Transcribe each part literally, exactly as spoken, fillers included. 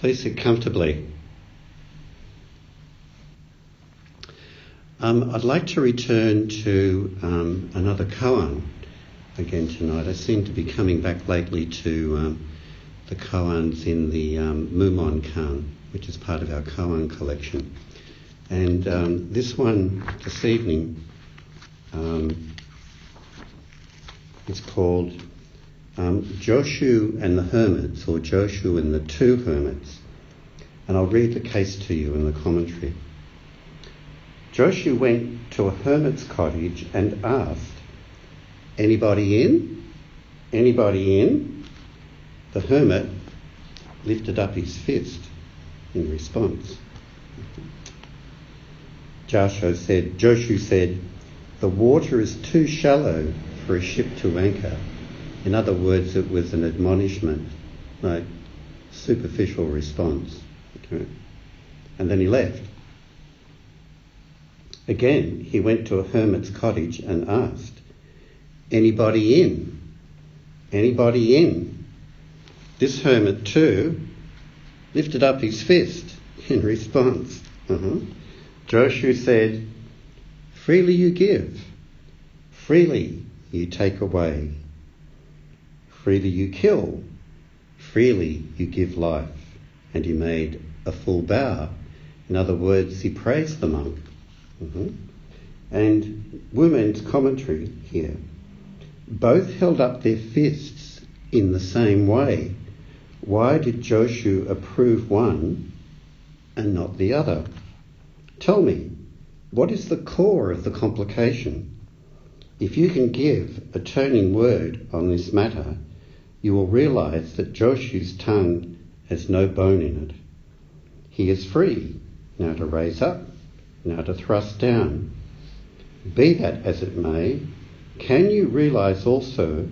Place it comfortably. Um, I'd like to return to um, another koan again tonight. I seem to be coming back lately to um, the koans in the um, Mumon Khan, which is part of our koan collection. And um, this one this evening um, is called um, Joshu and the Hermits, or Joshu and the Two Hermits. And I'll read the case to you in the commentary. Joshu went to a hermit's cottage and asked, "Anybody in? Anybody in?" The hermit lifted up his fist in response. Joshu said, Joshu said, "The water is too shallow for a ship to anchor." In other words, it was an admonishment, no superficial response. Okay. And then he left. Again, he went to a hermit's cottage and asked, "Anybody in? Anybody in?" This hermit too lifted up his fist in response. Uh-huh. Joshu said, "Freely you give, freely you take away. Freely you kill, freely you give life." And he made a full bow. In other words, he praised the monk. Mm-hmm. And Woman's commentary here. Both held up their fists in the same way. Why did Joshu approve one and not the other? Tell me, what is the core of the complication? If you can give a turning word on this matter, you will realise that Joshu's tongue has no bone in it. He is free now to raise up, now to thrust down. Be that as it may, can you realise also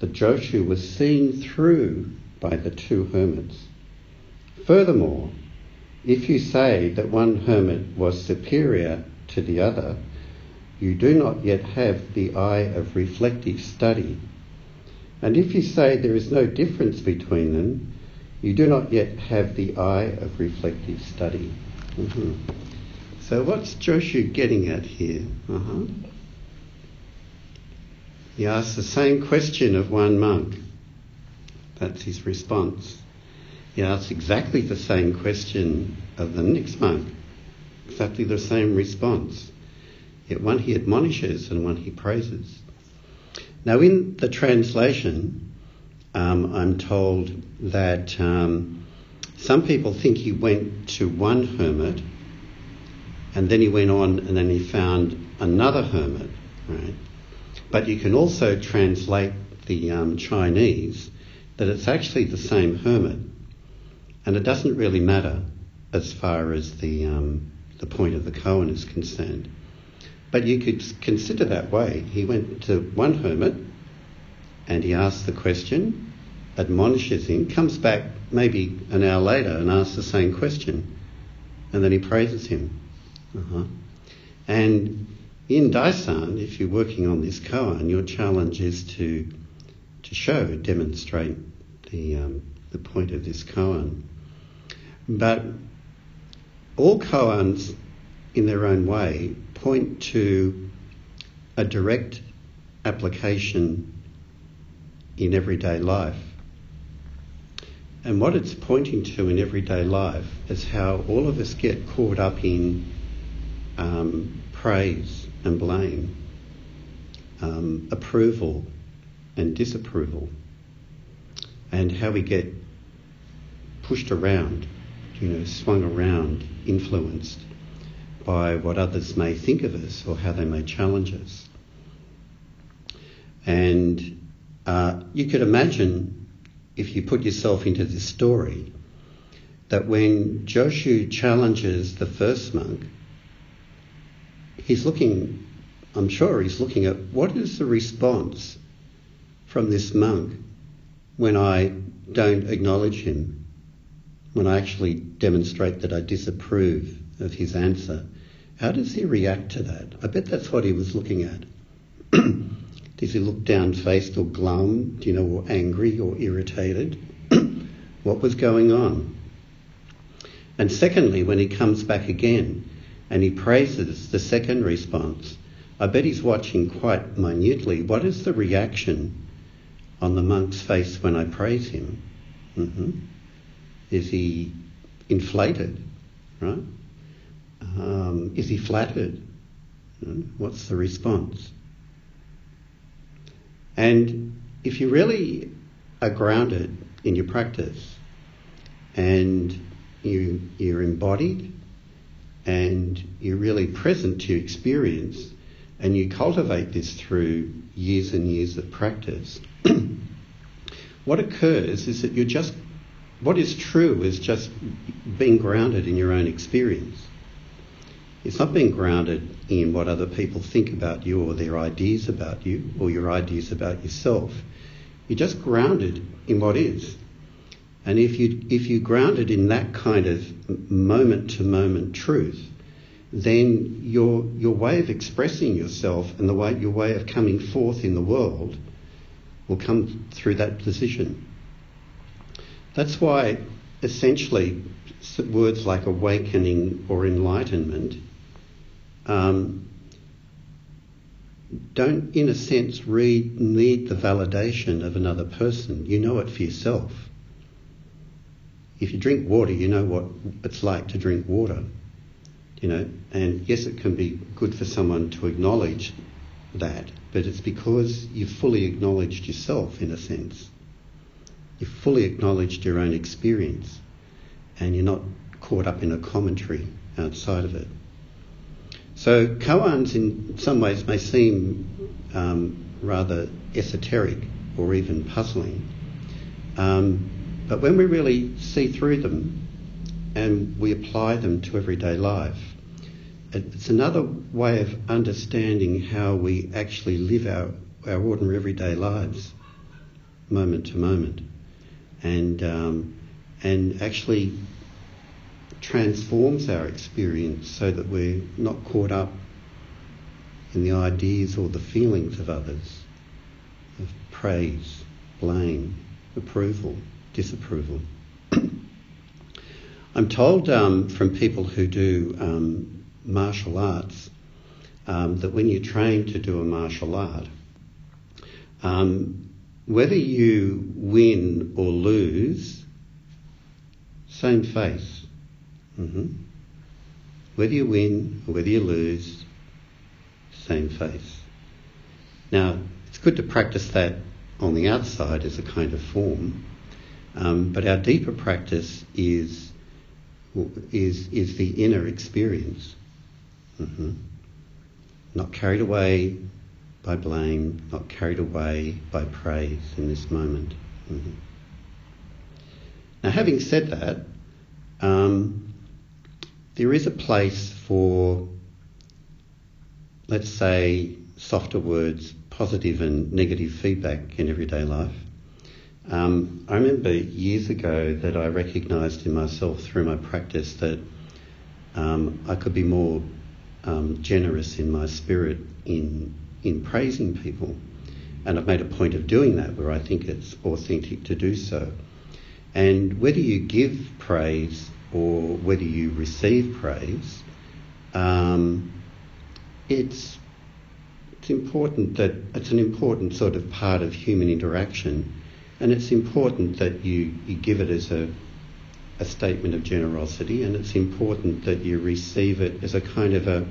that Joshu was seen through by the two hermits? Furthermore, if you say that one hermit was superior to the other, you do not yet have the eye of reflective study. And if you say there is no difference between them, you do not yet have the eye of reflective study. Mm-hmm. So what's Joshu getting at here? Uh-huh. He asks the same question of one monk. That's his response. He asks exactly the same question of the next monk. Exactly the same response. Yet one he admonishes and one he praises. Now in the translation, um, I'm told that um, some people think he went to one hermit and then he went on and then he found another hermit, right? But you can also translate the um, Chinese that it's actually the same hermit, and it doesn't really matter as far as the um, the point of the koan is concerned. But you could consider that way. He went to one hermit and he asked the question, admonishes him, comes back maybe an hour later and asks the same question, and then he praises him. Uh-huh. And in Daisan, if you're working on this koan, your challenge is to to show, demonstrate the um, the point of this koan. But all koans, in their own way, point to a direct application in everyday life. And what it's pointing to in everyday life is how all of us get caught up in Um, praise and blame, um, approval and disapproval, and how we get pushed around, you know, swung around, influenced by what others may think of us or how they may challenge us. And uh, you could imagine, if you put yourself into this story, that when Joshu challenges the first monk, he's looking, I'm sure he's looking at what is the response from this monk when I don't acknowledge him, when I actually demonstrate that I disapprove of his answer. How does he react to that? I bet that's what he was looking at. Does he look down-faced or glum, do you know, or angry or irritated? What was going on? And secondly, when he comes back again and he praises the second response, I bet he's watching quite minutely. What is the reaction on the monk's face when I praise him? Mm-hmm. Is he inflated, right? Um, is he flattered? What's the response? And if you really are grounded in your practice and you, you're embodied and you're really present to experience, and you cultivate this through years and years of practice, what occurs is that you're just, what is true is just being grounded in your own experience. It's not being grounded in what other people think about you or their ideas about you or your ideas about yourself. You're just grounded in what is. And if you if you're grounded in that kind of moment-to-moment truth, then your your way of expressing yourself and the way your way of coming forth in the world will come through that position. That's why essentially words like awakening or enlightenment um, don't, in a sense, read, need the validation of another person. You know it for yourself. If you drink water, you know what it's like to drink water. You know, and yes, it can be good for someone to acknowledge that, but it's because you've fully acknowledged yourself, in a sense. You've fully acknowledged your own experience, and you're not caught up in a commentary outside of it. So koans in some ways may seem um, rather esoteric or even puzzling, um, but when we really see through them and we apply them to everyday life, it's another way of understanding how we actually live our, our ordinary everyday lives, moment to moment, and um, and actually transforms our experience so that we're not caught up in the ideas or the feelings of others, of praise, blame, approval, disapproval. I'm told um, from people who do um, martial arts um, that when you train to do a martial art, um, whether you win or lose, same face. Mm-hmm. Whether you win or whether you lose, same face. Now, it's good to practice that on the outside as a kind of form, um, but our deeper practice is is is the inner experience. Mm-hmm. Not carried away by blame, not carried away by praise in this moment. Mm-hmm. Now, having said that, um, there is a place for, let's say, softer words, positive and negative feedback in everyday life. Um, I remember years ago that I recognised in myself through my practice that um, I could be more um, generous in my spirit in in praising people, and I've made a point of doing that where I think it's authentic to do so. And whether you give praise or whether you receive praise, um, it's it's important that it's an important sort of part of human interaction. And it's important that you, you give it as a, a statement of generosity, and it's important that you receive it as a kind of a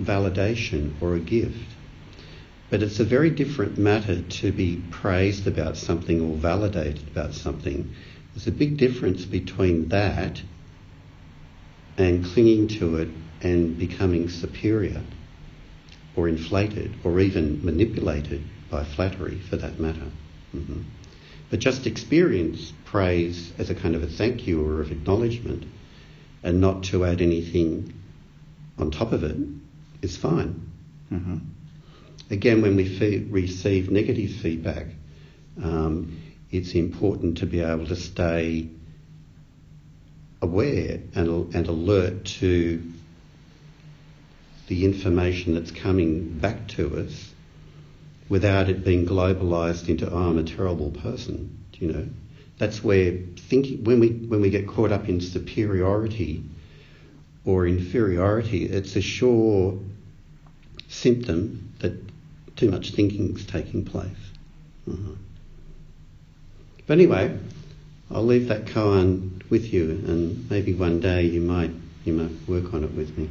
validation or a gift. But it's a very different matter to be praised about something or validated about something. There's a big difference between that and clinging to it and becoming superior or inflated or even manipulated by flattery, for that matter. Mm-hmm. But just experience praise as a kind of a thank you or of acknowledgement, and not to add anything on top of it, is fine. Mm-hmm. Again, when we fe- receive negative feedback, um, it's important to be able to stay aware and, and alert to the information that's coming back to us, without it being globalised into, oh, I'm a terrible person, you know. That's where thinking, when we when we get caught up in superiority or inferiority, it's a sure symptom that too much thinking is taking place. Uh-huh. But anyway, I'll leave that koan with you, and maybe one day you might you might work on it with me.